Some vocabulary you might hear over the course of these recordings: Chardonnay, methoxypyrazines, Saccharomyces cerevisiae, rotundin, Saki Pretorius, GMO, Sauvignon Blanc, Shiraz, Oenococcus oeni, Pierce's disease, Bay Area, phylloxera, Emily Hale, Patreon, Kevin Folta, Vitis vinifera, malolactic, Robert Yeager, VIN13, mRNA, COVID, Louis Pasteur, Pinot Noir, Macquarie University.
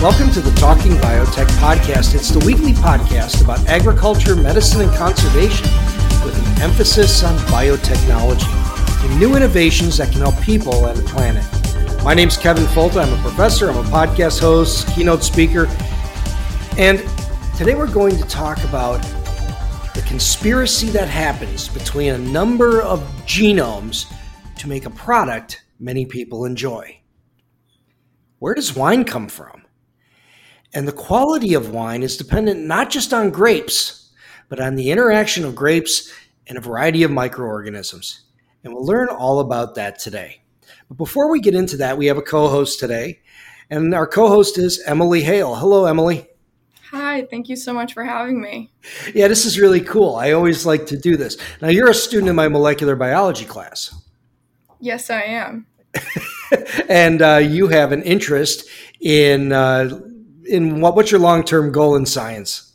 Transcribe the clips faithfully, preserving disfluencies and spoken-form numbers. Welcome to the Talking Biotech Podcast. It's the weekly podcast about agriculture, medicine, and conservation with an emphasis on biotechnology and new innovations that can help people and the planet. My name's Kevin Folta. I'm a professor, I'm a podcast host, keynote speaker, and today we're going to talk about the conspiracy that happens between a number of genomes to make a product many people enjoy. Where does wine come from? And the quality of wine is dependent not just on grapes, but on the interaction of grapes and a variety of microorganisms. And we'll learn all about that today. But before we get into that, we have a co-host today. And our co-host is Emily Hale. Hello, Emily. Hi, thank you so much for having me. Yeah, this is really cool. I always like to do this. Now, you're a student in my molecular biology class. Yes, I am. And uh, you have an interest in... Uh, In what, what's your long-term goal in science?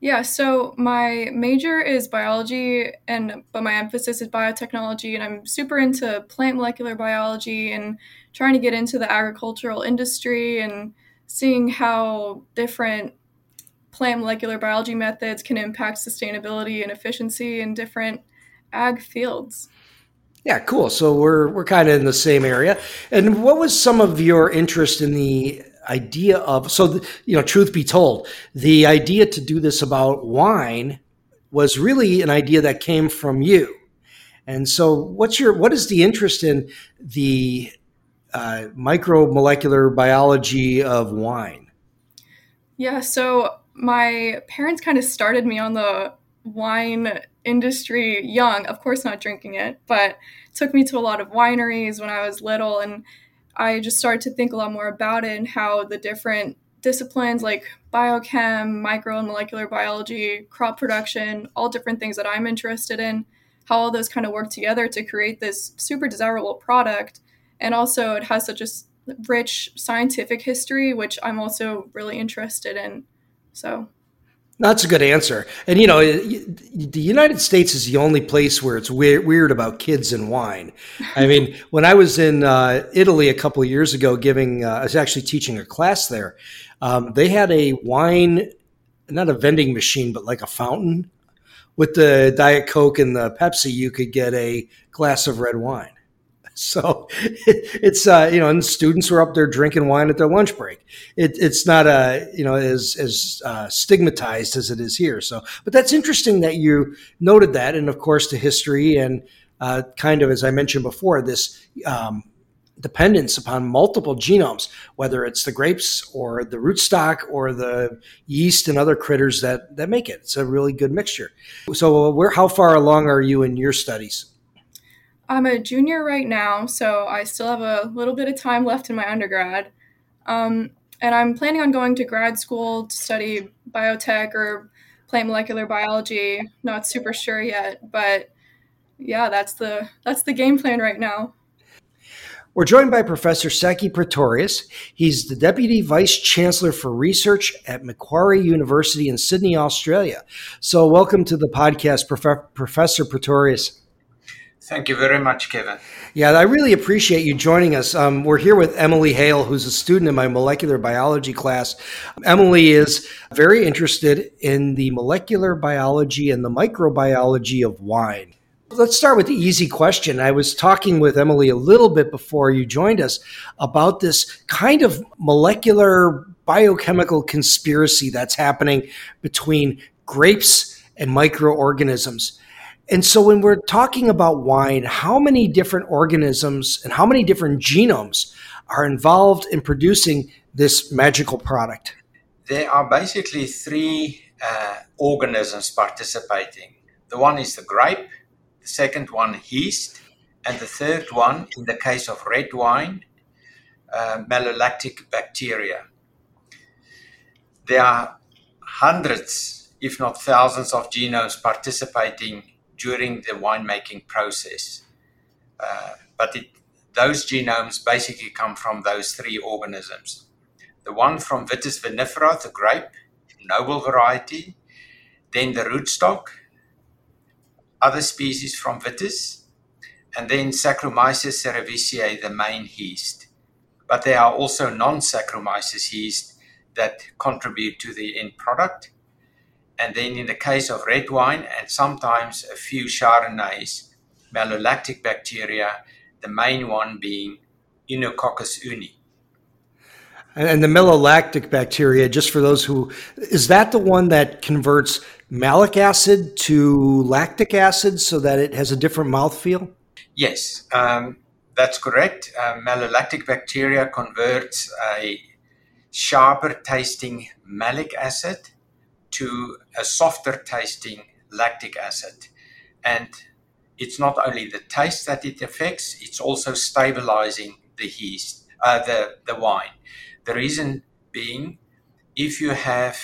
Yeah, so my major is biology, and but my emphasis is biotechnology, and I'm super into plant molecular biology and trying to get into the agricultural industry and seeing how different plant molecular biology methods can impact sustainability and efficiency in different ag fields. Yeah, cool. So we're we're kind of in the same area. And what was some of your interest in the idea of, so, you know, truth be told, the idea to do this about wine was really an idea that came from you. And so what's your, what is the interest in the uh, micromolecular biology of wine? Yeah. So my parents kind of started me on the wine industry young, of course, not drinking it, but took me to a lot of wineries when I was little, and I just started to think a lot more about it and how the different disciplines like biochem, micro and molecular biology, crop production, all different things that I'm interested in, how all those kind of work together to create this super desirable product. And also it has such a rich scientific history, which I'm also really interested in. So that's a good answer. And, you know, the United States is the only place where it's weird, weird about kids and wine. I mean, when I was in uh, Italy a couple of years ago giving, uh, I was actually teaching a class there. Um, they had a wine, not a vending machine, but like a fountain. With the Diet Coke and the Pepsi, you could get a glass of red wine. So it's, uh, you know, and students were up there drinking wine at their lunch break. It, it's not, a, you know, as, as uh, stigmatized as it is here. So, but that's interesting that you noted that. And of course, the history and uh, kind of, as I mentioned before, this um, dependence upon multiple genomes, whether it's the grapes or the rootstock or the yeast and other critters that, that make it. It's a really good mixture. So where, how far along are you in your studies? I'm a junior right now, so I still have a little bit of time left in my undergrad. Um, and I'm planning on going to grad school to study biotech or plant molecular biology. Not super sure yet, but yeah, that's the that's the game plan right now. We're joined by Professor Saki Pretorius. He's the Deputy Vice Chancellor for Research at Macquarie University in Sydney, Australia. So welcome to the podcast, Prof- Professor Pretorius. Thank you very much, Kevin. Yeah, I really appreciate you joining us. Um, we're here with Emily Hale, who's a student in my molecular biology class. Emily is very interested in the molecular biology and the microbiology of wine. Let's start with the easy question. I was talking with Emily a little bit before you joined us about this kind of molecular biochemical conspiracy that's happening between grapes and microorganisms. And so when we're talking about wine, how many different organisms and how many different genomes are involved in producing this magical product? There are basically three uh, organisms participating. The one is the grape, the second one yeast, and the third one, in the case of red wine, uh, malolactic bacteria. There are hundreds, if not thousands, of genomes participating during the winemaking process. Uh, but it, those genomes basically come from those three organisms. The one from Vitis vinifera, the grape, noble variety, then the rootstock, other species from Vitis, and then Saccharomyces cerevisiae, the main yeast. But there are also non-Saccharomyces yeast that contribute to the end product. And then in the case of red wine and sometimes a few Chardonnays, malolactic bacteria, the main one being Oenococcus oeni. And the malolactic bacteria, just for those who, is that the one that converts malic acid to lactic acid so that it has a different mouthfeel? Yes, um, that's correct. Uh, malolactic bacteria converts a sharper tasting malic acid to a softer tasting lactic acid. And it's not only the taste that it affects, it's also stabilizing the yeast, uh, the, the wine. The reason being, if you have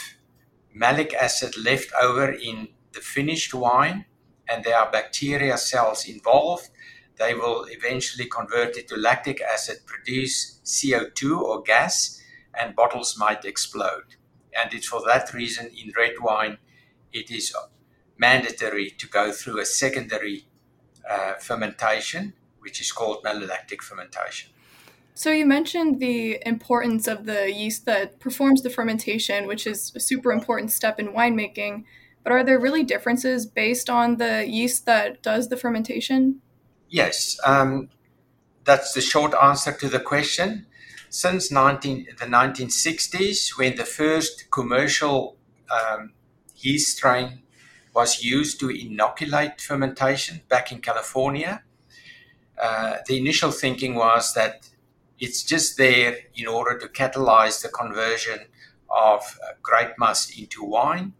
malic acid left over in the finished wine and there are bacteria cells involved, they will eventually convert it to lactic acid, produce C O two or gas, and bottles might explode. And it's for that reason in red wine, it is mandatory to go through a secondary uh, fermentation, which is called malolactic fermentation. So you mentioned the importance of the yeast that performs the fermentation, which is a super important step in winemaking. But are there really differences based on the yeast that does the fermentation? Yes, um, that's the short answer to the question. Since nineteen, the nineteen sixties, when the first commercial um, yeast strain was used to inoculate fermentation back in California, uh, the initial thinking was that it's just there in order to catalyze the conversion of uh, grape must into wine.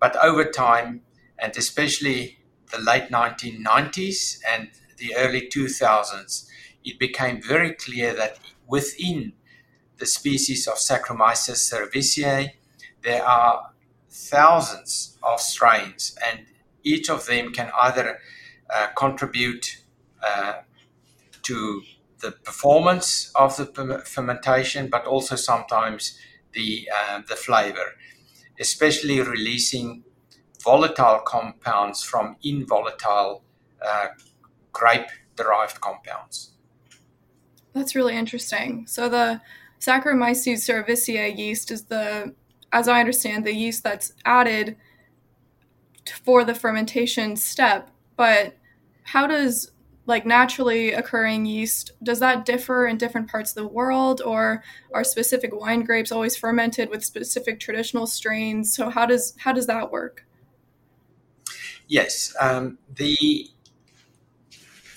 But over time, and especially the late nineteen nineties and the early two thousands, it became very clear that within the species of Saccharomyces cerevisiae, there are thousands of strains, and each of them can either uh, contribute uh, to the performance of the fermentation, but also sometimes the uh, the flavor, especially releasing volatile compounds from involatile uh, grape-derived compounds. That's really interesting. So the Saccharomyces cerevisiae yeast is the, as I understand, the yeast that's added for the fermentation step. But how does like naturally occurring yeast, does that differ in different parts of the world, or are specific wine grapes always fermented with specific traditional strains? So how does how does that work? Yes, um, the.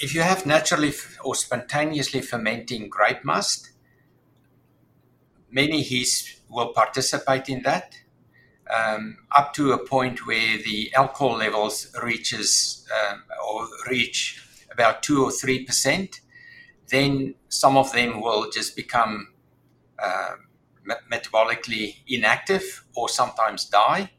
If you have naturally or spontaneously fermenting grape must, many yeasts will participate in that um, up to a point where the alcohol levels reaches um, or reach about two or three percent. Then some of them will just become uh, metabolically inactive or sometimes die.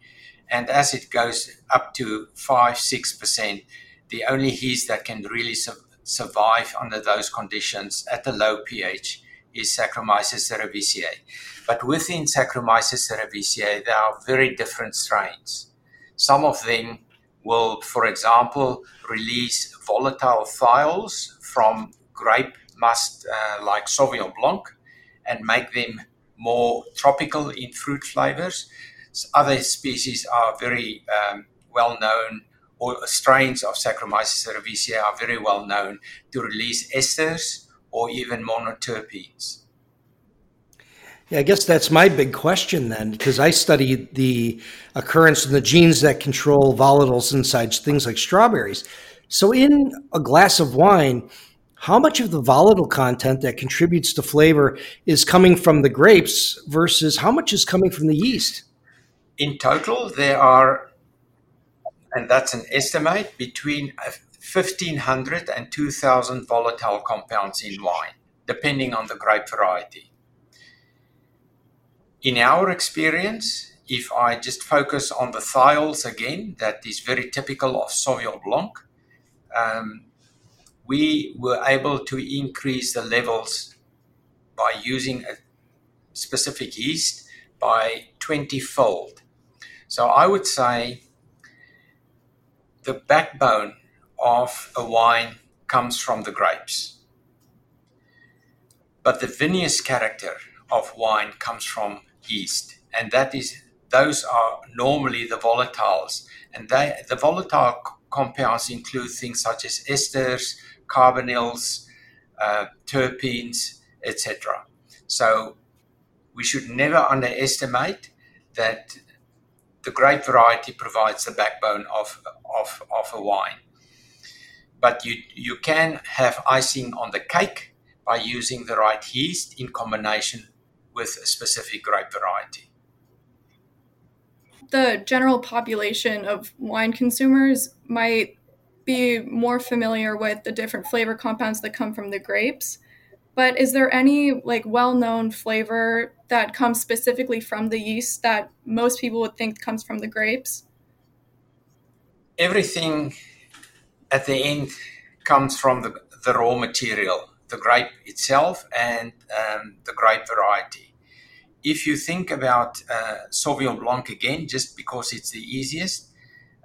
And as it goes up to five, six percent, the only yeast that can really su- survive under those conditions at a low pH is Saccharomyces cerevisiae. But within Saccharomyces cerevisiae, there are very different strains. Some of them will, for example, release volatile thiols from grape must uh, like Sauvignon Blanc and make them more tropical in fruit flavors. Other species are very um, well-known, or strains of Saccharomyces cerevisiae are very well known to release esters or even monoterpenes. Yeah, I guess that's my big question then, because I studied the occurrence and the genes that control volatiles inside things like strawberries. So in a glass of wine, how much of the volatile content that contributes to flavor is coming from the grapes versus how much is coming from the yeast? In total, there are, and that's an estimate, between fifteen hundred and two thousand volatile compounds in wine, depending on the grape variety. In our experience, if I just focus on the thiols again, that is very typical of Sauvignon Blanc, um, we were able to increase the levels by using a specific yeast by twenty-fold. So I would say the backbone of a wine comes from the grapes. But the vinous character of wine comes from yeast, and that is those are normally the volatiles. And they, the volatile c- compounds include things such as esters, carbonyls, uh, terpenes, et cetera. So we should never underestimate that the grape variety provides the backbone of of, of a wine. But you, you can have icing on the cake by using the right yeast in combination with a specific grape variety. The general population of wine consumers might be more familiar with the different flavor compounds that come from the grapes, but is there any like well-known flavor that comes specifically from the yeast that most people would think comes from the grapes? Everything at the end comes from the, the raw material, the grape itself and um, the grape variety. If you think about uh, Sauvignon Blanc again, just because it's the easiest,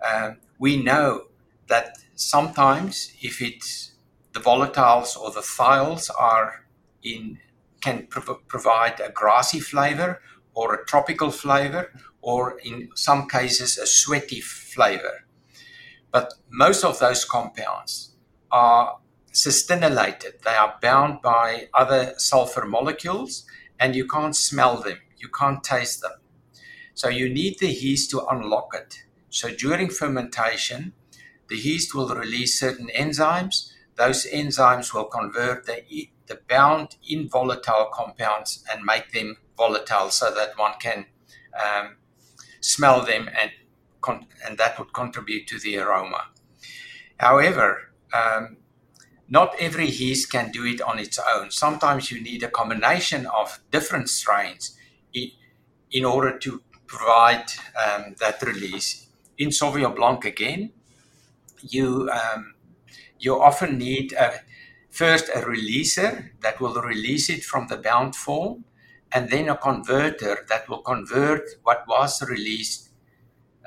uh, we know that sometimes if it's the volatiles or the thiols are in, can pro- provide a grassy flavor or a tropical flavor, or in some cases a sweaty flavor. But most of those compounds are sustainolated. They are bound by other sulfur molecules and you can't smell them, you can't taste them. So you need the yeast to unlock it. So during fermentation, the yeast will release certain enzymes. Those enzymes will convert the, the bound involatile compounds and make them volatile so that one can um, smell them and and that would contribute to the aroma. However, um, not every yeast can do it on its own. Sometimes you need a combination of different strains in, in order to provide um, that release. In Sauvignon Blanc again, you um, you often need a, first a releaser that will release it from the bound form, and then a converter that will convert what was released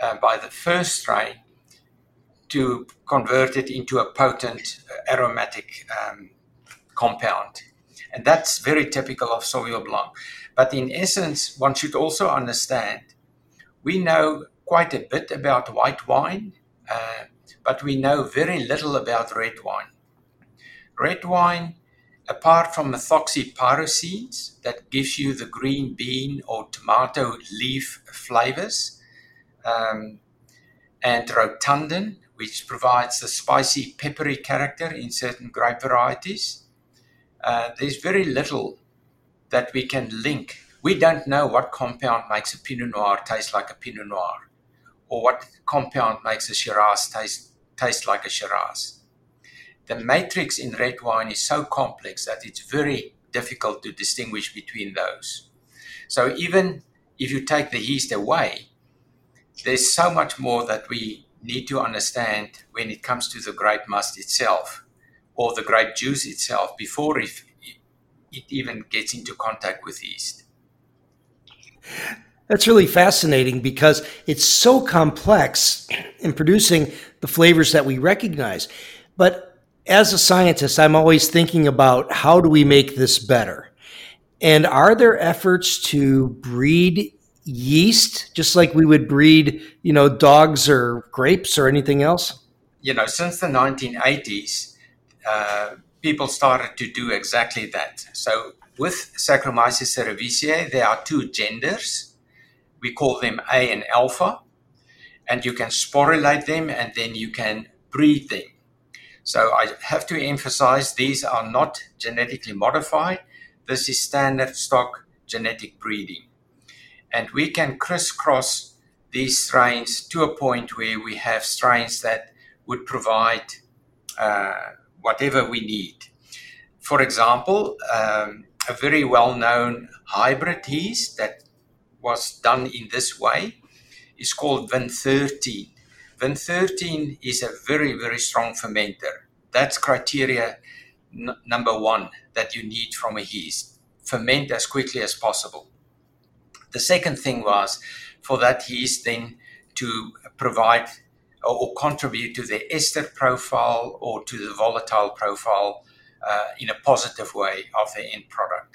Uh, by the first strain to convert it into a potent uh, aromatic um, compound. And that's very typical of Sauvignon Blanc. But in essence, one should also understand, we know quite a bit about white wine, uh, but we know very little about red wine. Red wine, apart from methoxypyrazines that gives you the green bean or tomato leaf flavors, Um, and rotundin, which provides the spicy, peppery character in certain grape varieties. Uh, there's very little that we can link. We don't know what compound makes a Pinot Noir taste like a Pinot Noir, or what compound makes a Shiraz taste, taste like a Shiraz. The matrix in red wine is so complex that it's very difficult to distinguish between those. So even if you take the yeast away, there's so much more that we need to understand when it comes to the grape must itself or the grape juice itself before it, it even gets into contact with yeast. That's really fascinating because it's so complex in producing the flavors that we recognize. But as a scientist, I'm always thinking about how do we make this better? And are there efforts to breed yeast, just like we would breed, you know, dogs or grapes or anything else? You know, since the nineteen eighties, uh, people started to do exactly that. So with Saccharomyces cerevisiae, there are two genders. We call them A and Alpha, and you can sporulate them and then you can breed them. So I have to emphasize these are not genetically modified. This is standard stock genetic breeding. And we can crisscross these strains to a point where we have strains that would provide uh, whatever we need. For example, um, a very well-known hybrid yeast that was done in this way is called V I N thirteen. V I N thirteen is a very, very strong fermenter. That's criteria n- number one that you need from a yeast. Ferment as quickly as possible. The second thing was for that yeast then to provide or contribute to the ester profile or to the volatile profile uh, in a positive way of the end product.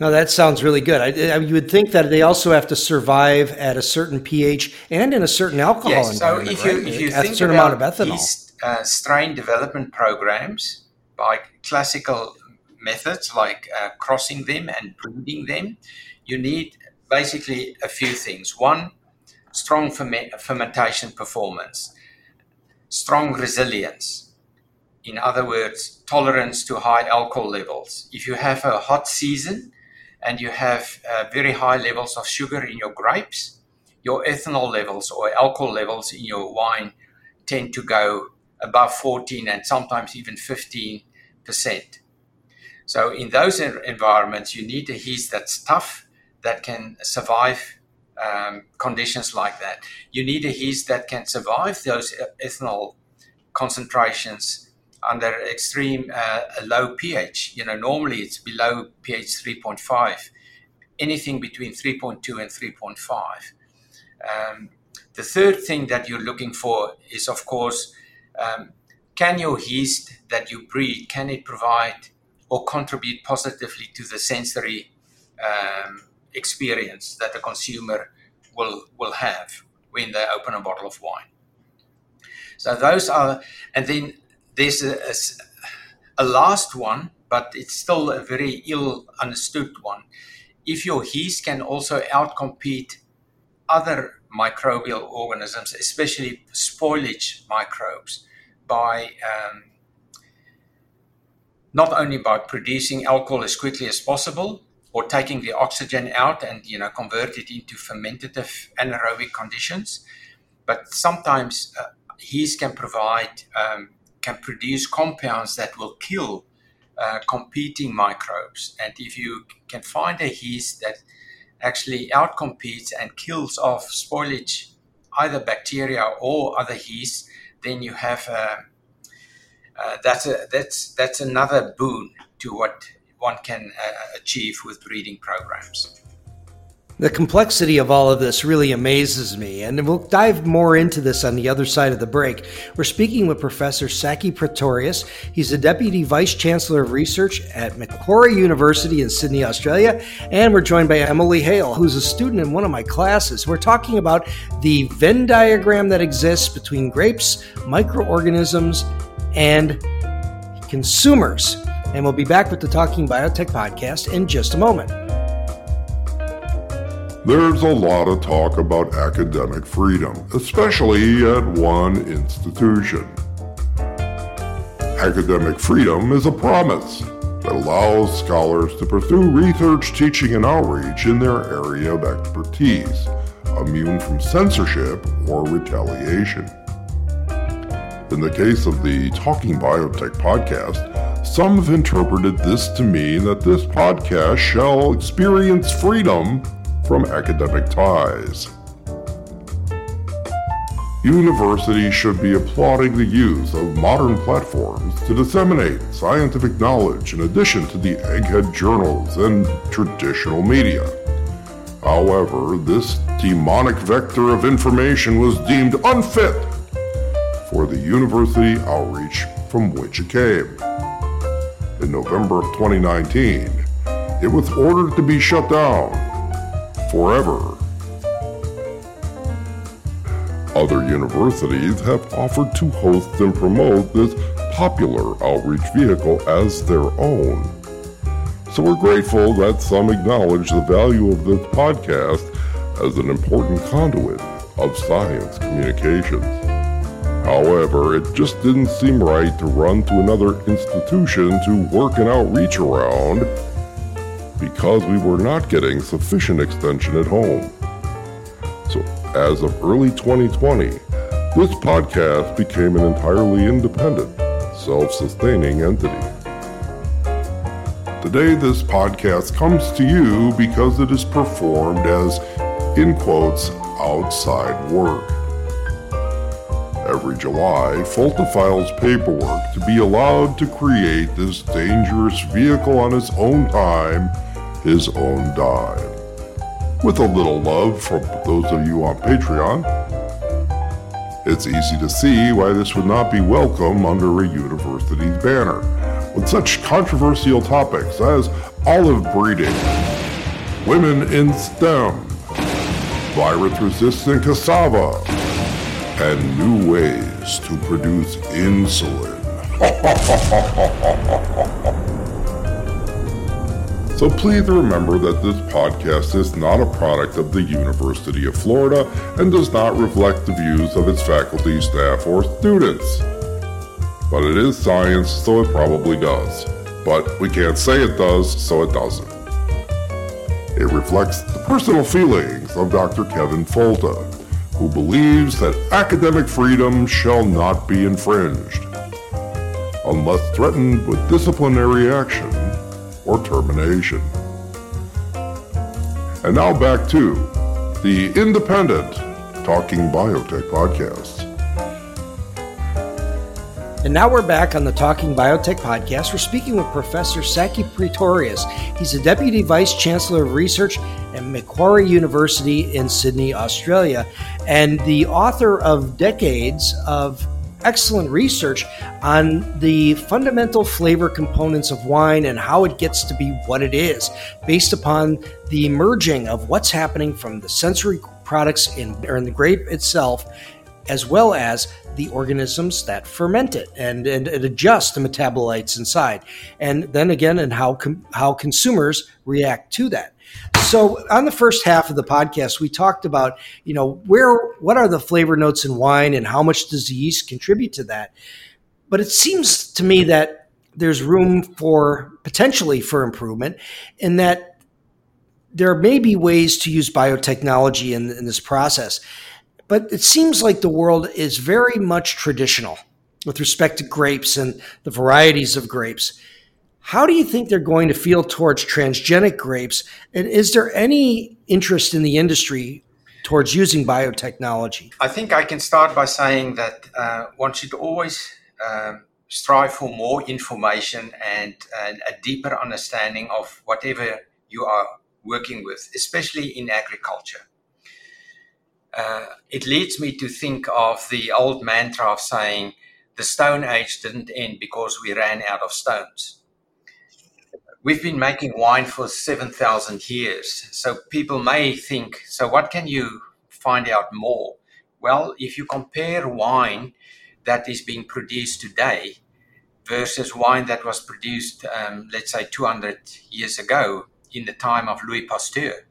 No, that sounds really good. I, I, you would think that they also have to survive at a certain pH and in a certain alcohol yes, environment, so if you, right? if you think a certain about amount of ethanol. Yeast, uh, strain development programs by classical methods like uh, crossing them and breeding them, you need basically a few things. One, strong ferment- fermentation performance, strong resilience. In other words, tolerance to high alcohol levels. If you have a hot season, and you have uh, very high levels of sugar in your grapes, your ethanol levels or alcohol levels in your wine tend to go above fourteen and sometimes even fifteen percent. So in those environments, you need a yeast that's tough, that can survive um, conditions like that. You need a yeast that can survive those ethanol concentrations under extreme uh, low pH. You know, normally it's below pH three point five, anything between three point two and three point five. Um, the third thing that you're looking for is, of course, um, can your yeast that you breed, can it provide or contribute positively to the sensory um, experience that the consumer will will have when they open a bottle of wine? So those are, and then there's a, a, a last one, but it's still a very ill understood one. If your yeast can also outcompete other microbial organisms, especially spoilage microbes, by um, not only by producing alcohol as quickly as possible or taking the oxygen out and, you know, convert it into fermentative anaerobic conditions, but sometimes uh, yeast can provide um, can produce compounds that will kill uh, competing microbes. And if you can find a yeast that actually outcompetes and kills off spoilage, either bacteria or other yeast, then you have a, uh, that's a, that's that's another boon to what one can uh, achieve with breeding programs. The complexity of all of this really amazes me, and we'll dive more into this on the other side of the break. We're speaking with Professor Saki Pretorius. He's the Deputy Vice Chancellor of Research at Macquarie University in Sydney, Australia, and we're joined by Emily Hale, who's a student in one of my classes. We're talking about the Venn diagram that exists between grapes, microorganisms, and consumers. And we'll be back with the Talking Biotech podcast in just a moment. There's a lot of talk about academic freedom, especially at one institution. Academic freedom is a promise that allows scholars to pursue research, teaching, and outreach in their area of expertise, immune from censorship or retaliation. In the case of the Talking Biotech podcast, some have interpreted this to mean that this podcast shall experience freedom from academic ties. Universities should be applauding the use of modern platforms to disseminate scientific knowledge in addition to the egghead journals and traditional media. However, this demonic vector of information was deemed unfit for the university outreach from which it came. In November of twenty nineteen, it was ordered to be shut down forever. Other universities have offered to host and promote this popular outreach vehicle as their own. So we're grateful that some acknowledge the value of this podcast as an important conduit of science communications. However, it just didn't seem right to run to another institution to work an outreach around, because we were not getting sufficient extension at home. So as of early twenty twenty, this podcast became an entirely independent, self-sustaining entity. Today, this podcast comes to you because it is performed as, in quotes, outside work. Every July, Folta files paperwork to be allowed to create this dangerous vehicle on his own time, his own dime. With a little love from those of you on Patreon, it's easy to see why this would not be welcome under a university's banner, with such controversial topics as olive breeding, women in STEM, virus-resistant cassava, and new ways to produce insulin. So please remember that this podcast is not a product of the University of Florida and does not reflect the views of its faculty, staff, or students. But it is science, so it probably does. But we can't say it does, so it doesn't. It reflects the personal feelings of Doctor Kevin Folta, who believes that academic freedom shall not be infringed unless threatened with disciplinary action or termination. And now back to the independent Talking Biotech podcast. And now we're back on the Talking Biotech podcast. We're speaking with Professor Saki Pretorius. He's the Deputy Vice Chancellor of Research at Macquarie University in Sydney, Australia, and the author of decades of excellent research on the fundamental flavor components of wine and how it gets to be what it is, based upon the merging of what's happening from the sensory products in, or in the grape itself, as well as the organisms that ferment it and, and, and adjust the metabolites inside. And then again, and how com- how consumers react to that. So on the first half of the podcast, we talked about, you know, where what are the flavor notes in wine and how much does the yeast contribute to that? But it seems to me that there's room for potentially for improvement, in that there may be ways to use biotechnology in, in this process. But it seems like the world is very much traditional with respect to grapes and the varieties of grapes. How do you think they're going to feel towards transgenic grapes? And is there any interest in the industry towards using biotechnology? I think I can start by saying that uh, one should always um, strive for more information and, and a deeper understanding of whatever you are working with, especially in agriculture. Uh, it leads me to think of the old mantra of saying the Stone Age didn't end because we ran out of stones. We've been making wine for seven thousand years. So people may think, so what can you find out more? Well, if you compare wine that is being produced today versus wine that was produced, um, let's say, two hundred years ago in the time of Louis Pasteur,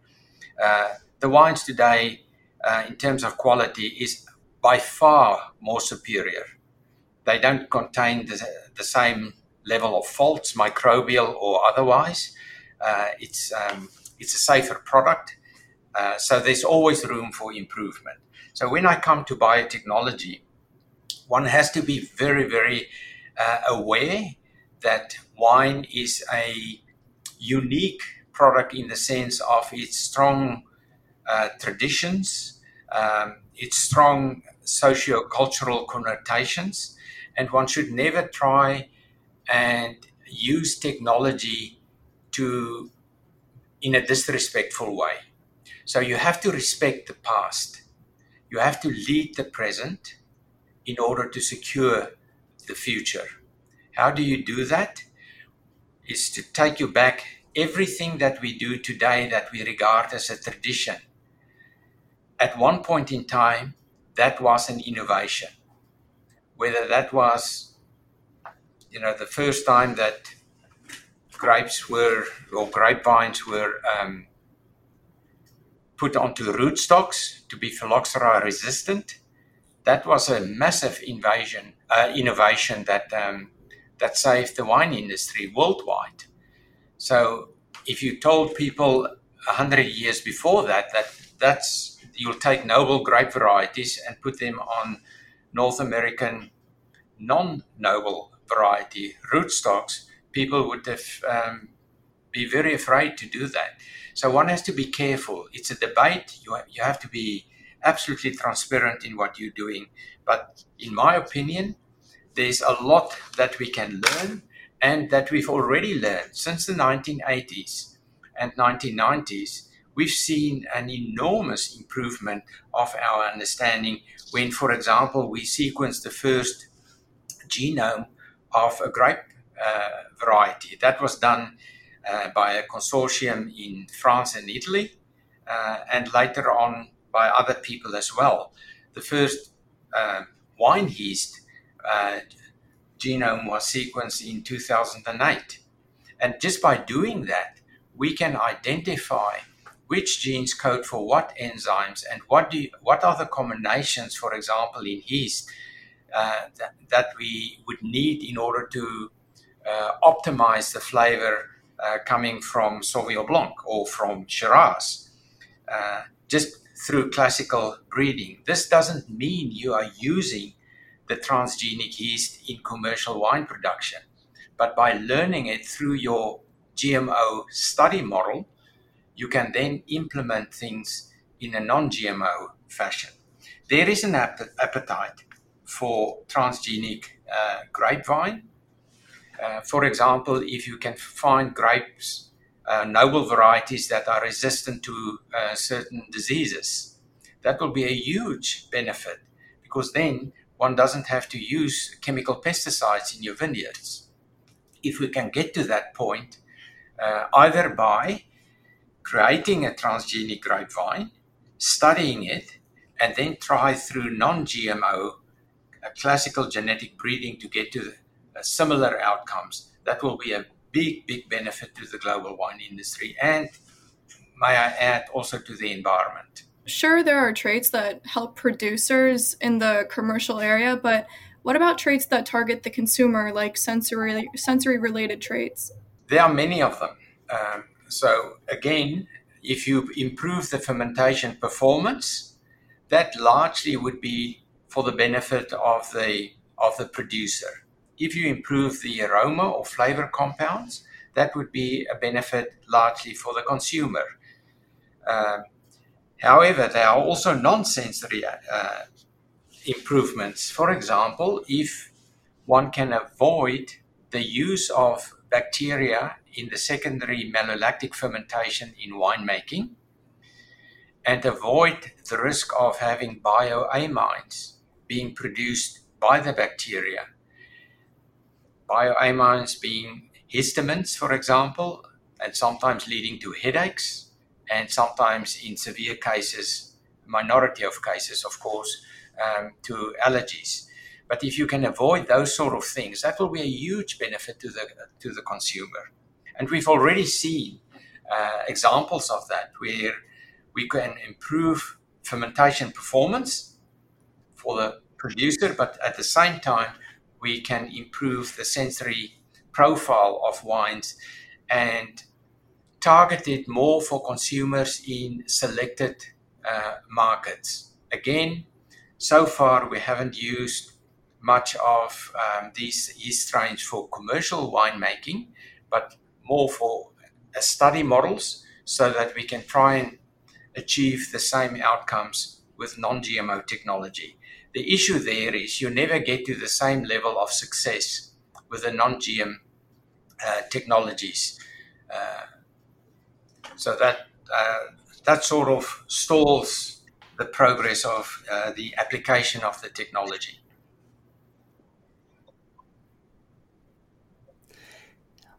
uh, the wines today, Uh, in terms of quality, is by far more superior. They don't contain the, the same level of faults, microbial or otherwise. Uh, it's um, it's a safer product. Uh, so there's always room for improvement. So when I come to biotechnology, one has to be very, very uh, aware that wine is a unique product in the sense of its strong Uh, traditions, um, its strong socio-cultural connotations, and one should never try and use technology to in a disrespectful way. So you have to respect the past. You have to lead the present in order to secure the future. How do you do that? Is to take you back everything that we do today that we regard as a tradition. At one point in time, that was an innovation. Whether that was, you know, the first time that grapes were, or grapevines were um, put onto rootstocks to be phylloxera resistant, that was a massive invasion, uh, innovation that um, that saved the wine industry worldwide. So if you told people a hundred years before that, that that's you'll take noble grape varieties and put them on North American non-noble variety rootstocks, people would have, um, be very afraid to do that. So one has to be careful. It's a debate. You, you have to be absolutely transparent in what you're doing. But in my opinion, there's a lot that we can learn and that we've already learned since the nineteen eighties and nineteen nineties. We've seen an enormous improvement of our understanding when, for example, we sequenced the first genome of a grape uh, variety. That was done uh, by a consortium in France and Italy, uh, and later on by other people as well. The first uh, wine yeast uh, genome was sequenced in two thousand eight. And just by doing that, we can identify which genes code for what enzymes and what do you, what are the combinations, for example, in yeast uh, that, that we would need in order to uh, optimize the flavor uh, coming from Sauvignon Blanc or from Shiraz, uh, just through classical breeding. This doesn't mean you are using the transgenic yeast in commercial wine production, but by learning it through your G M O study model, you can then implement things in a non-G M O fashion. There is an ap- appetite for transgenic uh, grapevine. Uh, for example, if you can find grapes, uh, noble varieties that are resistant to uh, certain diseases, that will be a huge benefit because then one doesn't have to use chemical pesticides in your vineyards. If we can get to that point, uh, either by creating a transgenic grapevine, studying it, and then try through non-G M O, a classical genetic breeding to get to the, uh, similar outcomes. That will be a big, big benefit to the global wine industry and, may I add, also to the environment. Sure, there are traits that help producers in the commercial area, but what about traits that target the consumer, like sensory, sensory-related traits? There are many of them. Um, So again, if you improve the fermentation performance, that largely would be for the benefit of the of the producer. If you improve the aroma or flavor compounds, that would be a benefit largely for the consumer. Uh, however, there are also non-sensory uh, improvements. For example, if one can avoid the use of bacteria in the secondary malolactic fermentation in winemaking and avoid the risk of having bioamines being produced by the bacteria. Bioamines being histamines, for example, and sometimes leading to headaches and sometimes in severe cases, minority of cases, of course, um, to allergies. But if you can avoid those sort of things, that will be a huge benefit to the to the consumer. And we've already seen uh, examples of that where we can improve fermentation performance for the producer, but at the same time, we can improve the sensory profile of wines and target it more for consumers in selected uh, markets. Again, so far we haven't used much of um, these yeast strains for commercial winemaking, but more for uh, study models so that we can try and achieve the same outcomes with non-G M O technology. The issue there is you never get to the same level of success with the non-G M uh, technologies. Uh, so that, uh, that sort of stalls the progress of uh, the application of the technology.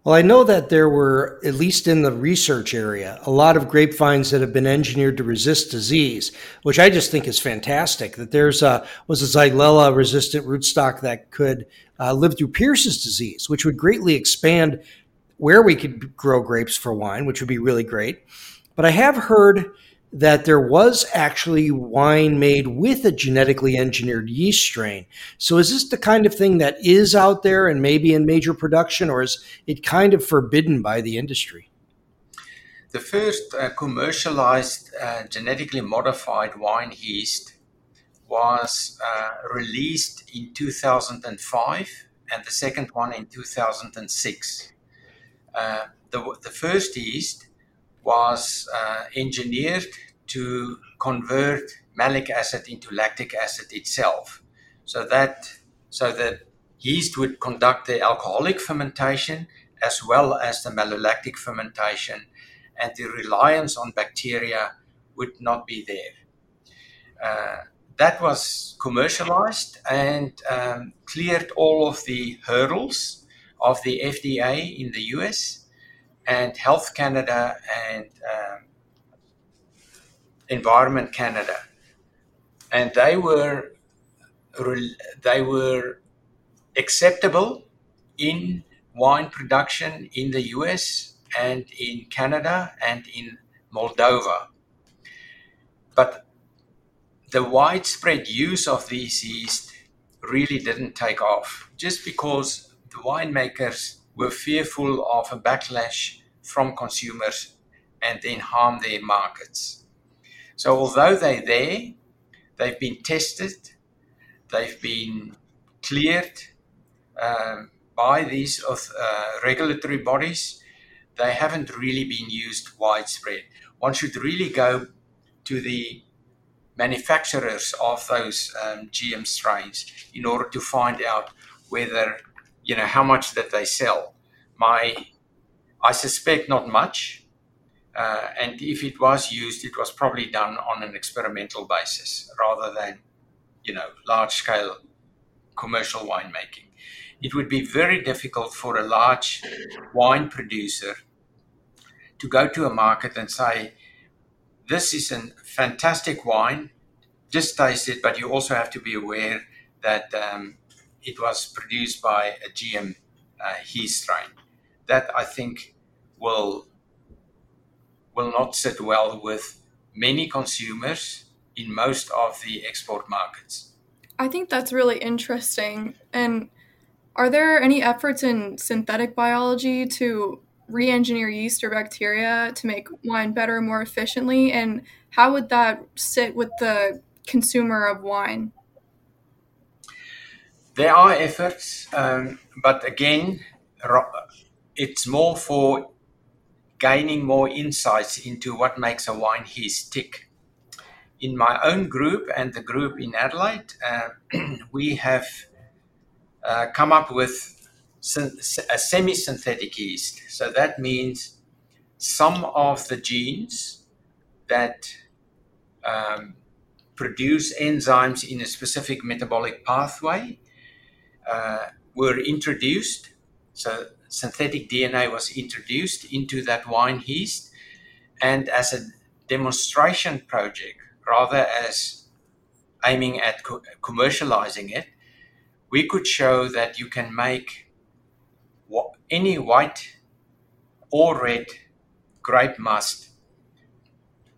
Well, I know that there were, at least in the research area, a lot of grapevines that have been engineered to resist disease, which I just think is fantastic. That there's a, was a Xylella-resistant rootstock that could uh, live through Pierce's disease, which would greatly expand where we could grow grapes for wine, which would be really great. But I have heard that there was actually wine made with a genetically engineered yeast strain. So is this the kind of thing that is out there and maybe in major production, or is it kind of forbidden by the industry? The first uh, commercialized uh, genetically modified wine yeast was uh, released in two thousand five and the second one in two thousand six. Uh, the, the first yeast was uh, engineered to convert malic acid into lactic acid itself. So that so the yeast would conduct the alcoholic fermentation as well as the malolactic fermentation, and the reliance on bacteria would not be there. Uh, that was commercialized and um, cleared all of the hurdles of the F D A in the U S, and Health Canada and um, Environment Canada. And they were they were acceptable in wine production in the U S and in Canada and in Moldova. But the widespread use of these yeast really didn't take off, just because the winemakers were fearful of a backlash from consumers and then harm their markets. So although they're there, they've been tested, they've been cleared um, by these uh, regulatory bodies, they haven't really been used widespread. One should really go to the manufacturers of those um, G M strains in order to find out whether, you know, how much that they sell. My, I suspect not much. Uh, and if it was used, it was probably done on an experimental basis rather than, you know, large-scale commercial winemaking. It would be very difficult for a large wine producer to go to a market and say, this is a fantastic wine, just taste it, but you also have to be aware that um, it was produced by a G M uh, yeast strain. That, I think, will... will not sit well with many consumers in most of the export markets. I think that's really interesting. And are there any efforts in synthetic biology to re-engineer yeast or bacteria to make wine better, more efficiently? And how would that sit with the consumer of wine? There are efforts, um, but again, it's more for gaining more insights into what makes a wine yeast tick. In my own group and the group in Adelaide, uh, we have uh, come up with a semi-synthetic yeast. So that means some of the genes that um, produce enzymes in a specific metabolic pathway uh, were introduced. So synthetic D N A was introduced into that wine yeast, and as a demonstration project, rather as aiming at co- commercializing it, we could show that you can make wh- any white or red grape must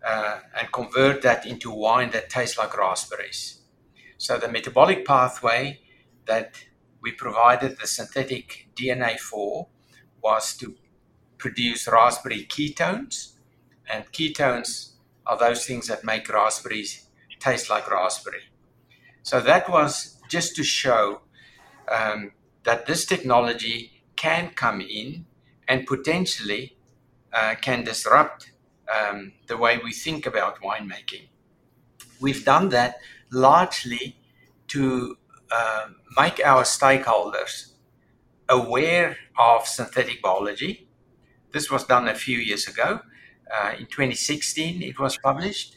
uh, and convert that into wine that tastes like raspberries. So the metabolic pathway that we provided the synthetic D N A for was to produce raspberry ketones, and ketones are those things that make raspberries taste like raspberry. So that was just to show um, that this technology can come in and potentially uh, can disrupt um, the way we think about winemaking. We've done that largely to Uh, make our stakeholders aware of synthetic biology. This was done a few years ago. Uh, in twenty sixteen, it was published.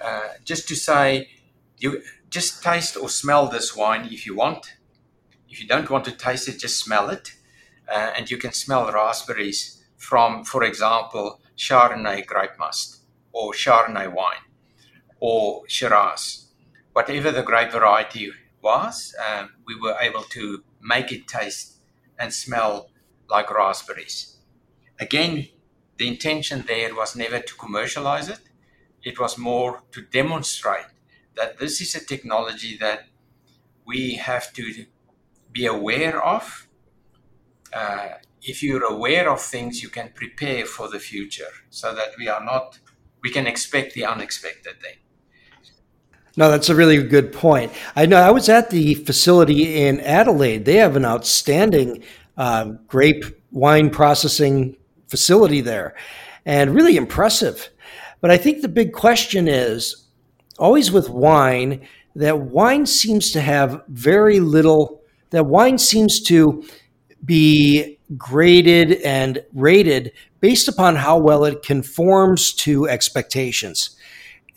Uh, just to say, you just taste or smell this wine if you want. If you don't want to taste it, just smell it. Uh, and you can smell raspberries from, for example, Chardonnay grape must or Chardonnay wine or Shiraz, whatever the grape variety was, um, we were able to make it taste and smell like raspberries. Again, the intention there was never to commercialize it. It was more to demonstrate that this is a technology that we have to be aware of. Uh, if you're aware of things, you can prepare for the future so that we are not, we can expect the unexpected thing. No, that's a really good point. I know I was at the facility in Adelaide. They have an outstanding uh, grape wine processing facility there, and really impressive. But I think the big question is always with wine, that wine seems to have very little, that wine seems to be graded and rated based upon how well it conforms to expectations.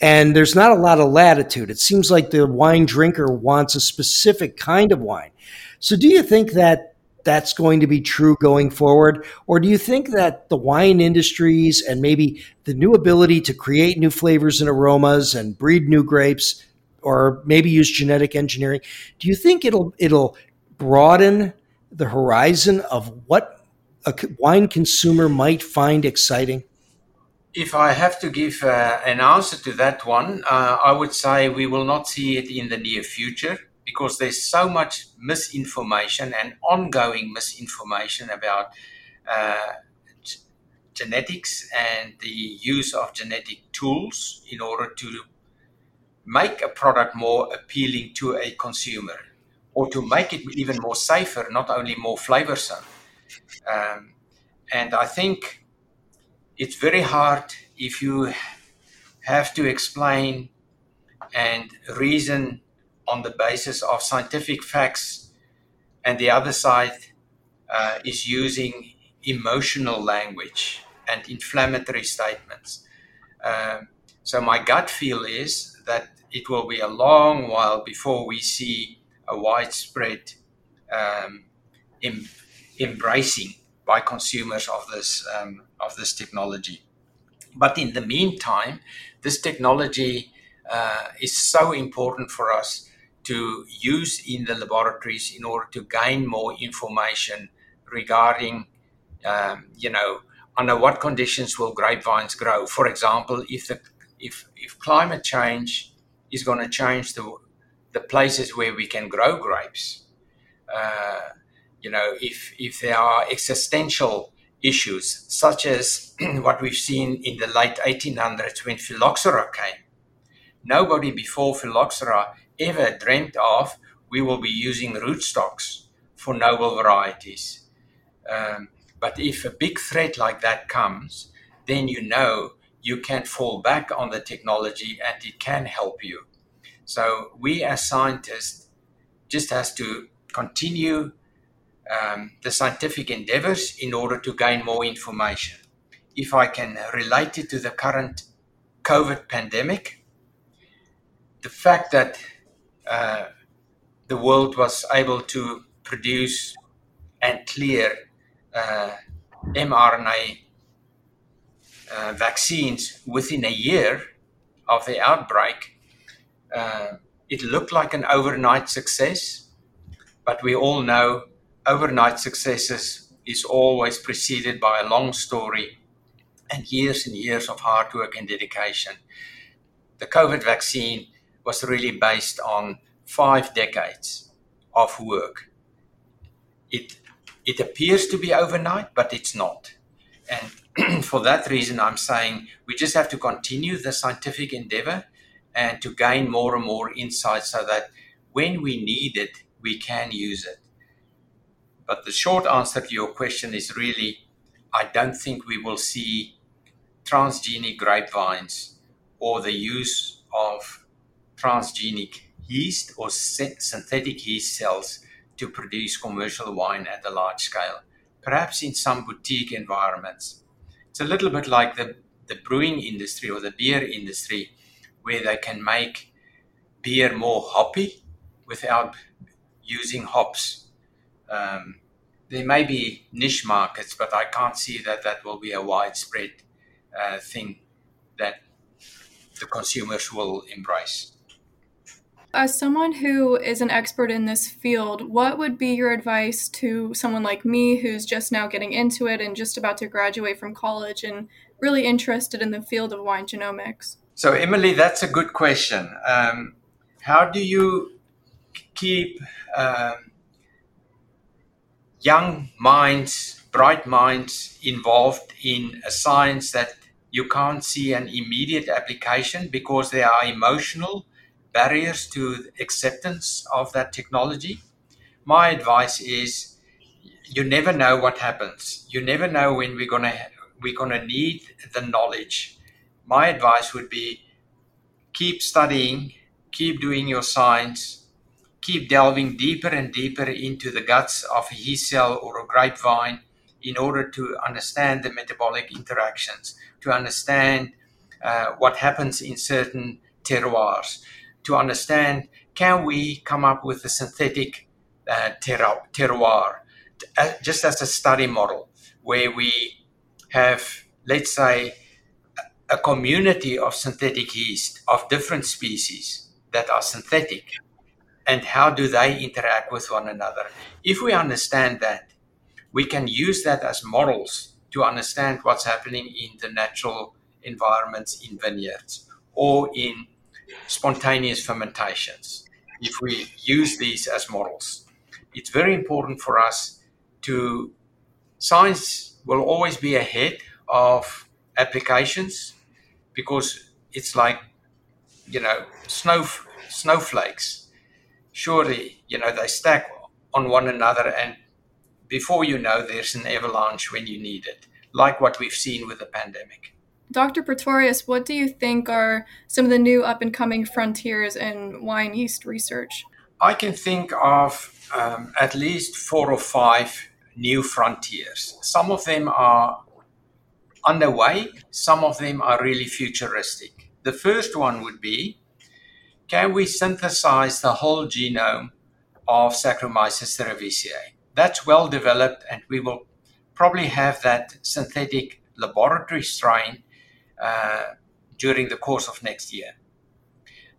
And there's not a lot of latitude. It seems like the wine drinker wants a specific kind of wine. So do you think that that's going to be true going forward? Or do you think that the wine industries and maybe the new ability to create new flavors and aromas and breed new grapes, or maybe use genetic engineering, do you think it'll it'll broaden the horizon of what a wine consumer might find exciting? If I have to give uh, an answer to that one, uh, I would say we will not see it in the near future because there's so much misinformation and ongoing misinformation about uh, g- genetics and the use of genetic tools in order to make a product more appealing to a consumer or to make it even more safer, not only more flavorsome. Um, and I think it's very hard if you have to explain and reason on the basis of scientific facts, and the other side uh, is using emotional language and inflammatory statements. Um, so my gut feel is that it will be a long while before we see a widespread um, em- embracing by consumers of this um, of this technology. But in the meantime, this technology uh, is so important for us to use in the laboratories in order to gain more information regarding, um, you know, under what conditions will grapevines grow. For example, if the if if climate change is going to change the the places where we can grow grapes. Uh, You know, if, if there are existential issues, such as what we've seen in the late eighteen hundreds when phylloxera came, nobody before phylloxera ever dreamt of we will be using rootstocks for noble varieties. Um, but if a big threat like that comes, then you know you can fall back on the technology and it can help you. So we as scientists just has to continue Um, the scientific endeavors in order to gain more information. If I can relate it to the current COVID pandemic, the fact that uh, the world was able to produce and clear uh, mRNA uh, vaccines within a year of the outbreak, uh, it looked like an overnight success, but we all know overnight successes is always preceded by a long story and years and years of hard work and dedication. The COVID vaccine was really based on five decades of work. It it appears to be overnight, but it's not. And for that reason, I'm saying we just have to continue the scientific endeavor and to gain more and more insight so that when we need it, we can use it. But the short answer to your question is really, I don't think we will see transgenic grapevines or the use of transgenic yeast or se- synthetic yeast cells to produce commercial wine at a large scale. Perhaps in some boutique environments. It's a little bit like the, the brewing industry or the beer industry, where they can make beer more hoppy without using hops. Um, there may be niche markets, but I can't see that that will be a widespread uh, thing that the consumers will embrace. As someone who is an expert in this field, what would be your advice to someone like me who's just now getting into it and just about to graduate from college and really interested in the field of wine genomics? So, Emily, that's a good question. Um, how do you keep... Um, young minds bright minds involved in a science that you can't see an immediate application because there are emotional barriers to acceptance of that technology. My advice is you never know what happens. You never know when we're going to we're going to need the knowledge. My advice would be keep studying, keep doing your science, keep delving deeper and deeper into the guts of a yeast cell or a grapevine in order to understand the metabolic interactions, to understand uh, what happens in certain terroirs, to understand can we come up with a synthetic uh, terro- terroir, uh, just as a study model where we have, let's say, a community of synthetic yeast of different species that are synthetic, and how do they interact with one another? If we understand that, we can use that as models to understand what's happening in the natural environments in vineyards or in spontaneous fermentations, if we use these as models. It's very important for us to, science will always be ahead of applications because it's like, you know, snow snowflakes. Surely, you know, they stack on one another, and before you know, there's an avalanche when you need it, like what we've seen with the pandemic. Doctor Pretorius, what do you think are some of the new up-and-coming frontiers in wine yeast research? I can think of um, at least four or five new frontiers. Some of them are underway. Some of them are really futuristic. The first one would be, can we synthesize the whole genome of Saccharomyces cerevisiae? That's well developed, and we will probably have that synthetic laboratory strain uh, during the course of next year.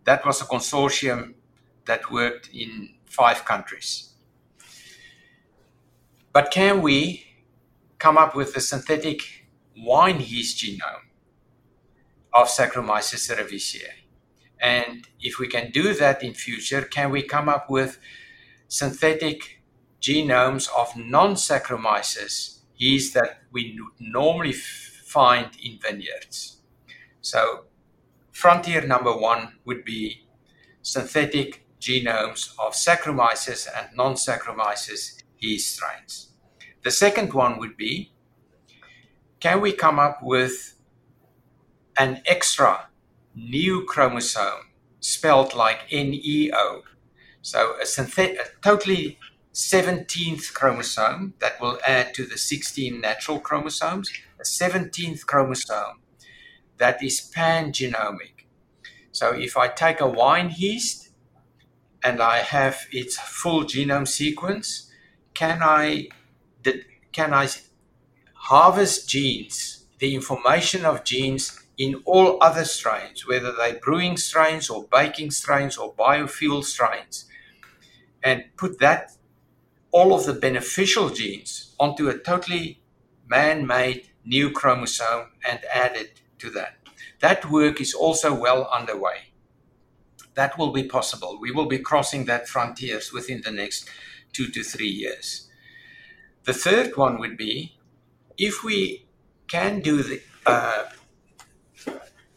That was a consortium that worked in five countries. But can we come up with a synthetic wine yeast genome of Saccharomyces cerevisiae? And if we can do that in future, can we come up with synthetic genomes of non-Saccharomyces yeast that we normally f- find in vineyards? So frontier number one would be synthetic genomes of Saccharomyces and non-Saccharomyces yeast strains. The second one would be, can we come up with an extra new chromosome spelled like N E O? So a, synthet- a totally seventeenth chromosome that will add to the sixteen natural chromosomes, a seventeenth chromosome that is pan-genomic. So if I take a wine yeast and I have its full genome sequence, can I can I harvest genes, the information of genes in all other strains, whether they're brewing strains or baking strains or biofuel strains, and put that all of the beneficial genes onto a totally man-made new chromosome and add it to that. That work is also well underway. That will be possible. We will be crossing that frontiers within the next two to three years. The third one would be, if we can do the uh,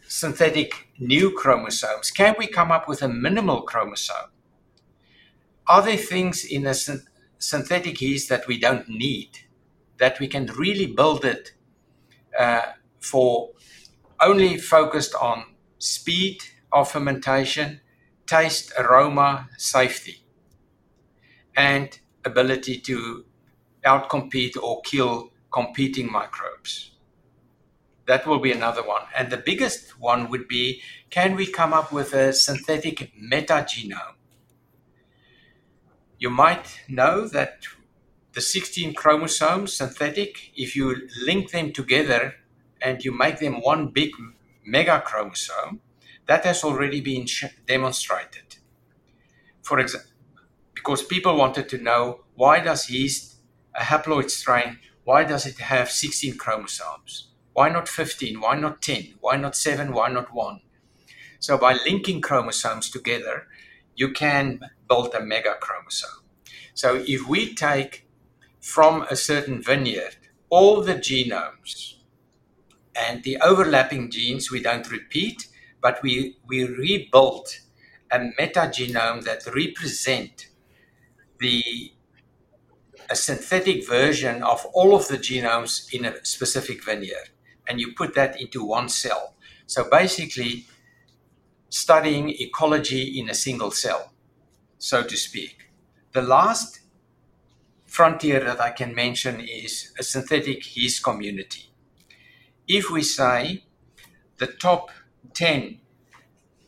synthetic new chromosomes, can we come up with a minimal chromosome? Are there things in a synthetic synthetic yeast that we don't need, that we can really build it uh, for only focused on speed of fermentation, taste, aroma, safety, and ability to outcompete or kill competing microbes? That will be another one. And the biggest one would be, can we come up with a synthetic metagenome? You might know that the sixteen chromosomes synthetic, if you link them together and you make them one big mega chromosome, that has already been demonstrated. For example, because people wanted to know, why does yeast, a haploid strain, why does it have sixteen chromosomes? Why not fifteen? Why not ten? Why not seven? Why not one? So by linking chromosomes together, you can build a mega chromosome. So if we take from a certain vineyard all the genomes, and the overlapping genes we don't repeat, but we, we rebuild a metagenome that represent the a synthetic version of all of the genomes in a specific vineyard, and you put that into one cell. So basically studying ecology in a single cell, so to speak. The last frontier that I can mention is a synthetic yeast community. If we say the top ten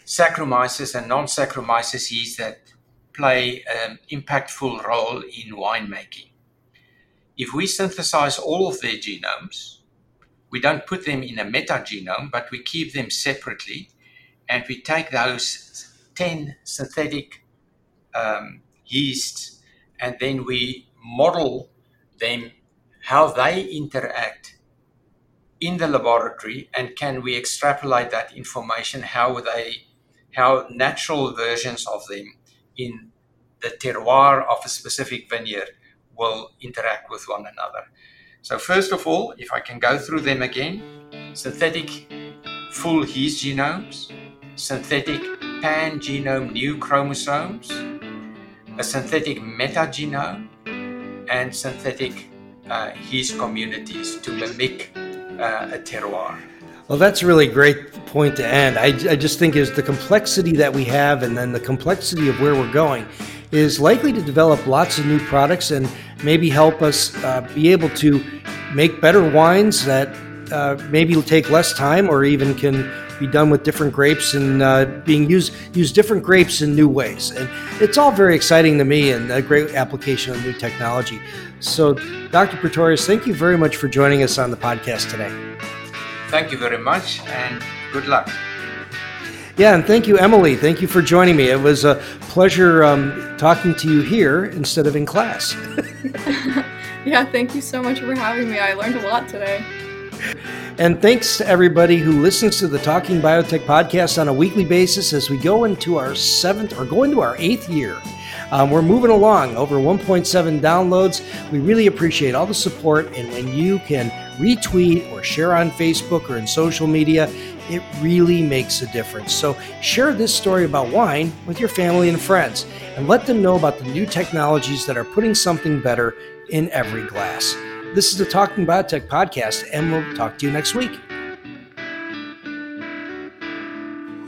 Saccharomyces and non-Saccharomyces yeast that play an impactful role in winemaking, if we synthesize all of their genomes, we don't put them in a metagenome, but we keep them separately, and we take those ten synthetic um, yeasts, and then we model them, how they interact in the laboratory, and can we extrapolate that information, how they, how natural versions of them in the terroir of a specific vineyard will interact with one another. So first of all, if I can go through them again, synthetic full yeast genomes, synthetic pan-genome new chromosomes, a synthetic metagenome, and synthetic uh, yeast communities to mimic uh, a terroir. Well, that's a really great point to end. I, I just think is the complexity that we have, and then the complexity of where we're going, is likely to develop lots of new products and maybe help us uh, be able to make better wines that uh, maybe take less time, or even can be done with different grapes and uh, being used use different grapes in new ways. And it's all very exciting to me, and a great application of new technology. So, Doctor Pretorius, thank you very much for joining us on the podcast today. Thank you very much, and good luck. Yeah, and thank you, Emily. Thank you for joining me. It was a pleasure um, talking to you here instead of in class. Yeah, thank you so much for having me. I learned a lot today. And thanks to everybody who listens to the Talking Biotech podcast on a weekly basis as we go into our seventh or go into our eighth year. Um, we're moving along, over one point seven downloads. We really appreciate all the support, and when you can retweet or share on Facebook or in social media, it really makes a difference. So share this story about wine with your family and friends, and let them know about the new technologies that are putting something better in every glass. This is the Talking Biotech podcast, and we'll talk to you next week.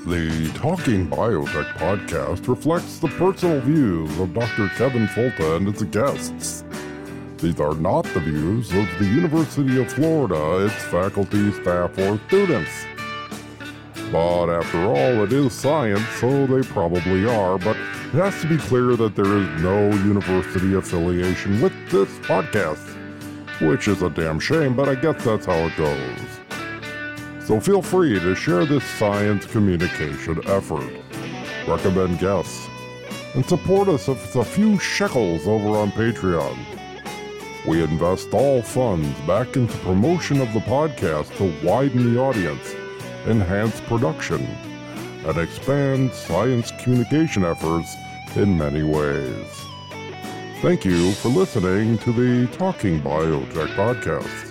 The Talking Biotech podcast reflects the personal views of Doctor Kevin Folta and his guests. These are not the views of the University of Florida, its faculty, staff, or students. But after all, it is science, so they probably are, but it has to be clear that there is no university affiliation with this podcast, which is a damn shame, but I guess that's how it goes. So feel free to share this science communication effort, recommend guests, and support us if it's a few shekels over on Patreon. We invest all funds back into promotion of the podcast to widen the audience, enhance production, and expand science communication efforts in many ways. Thank you for listening to the Talking Biotech podcast.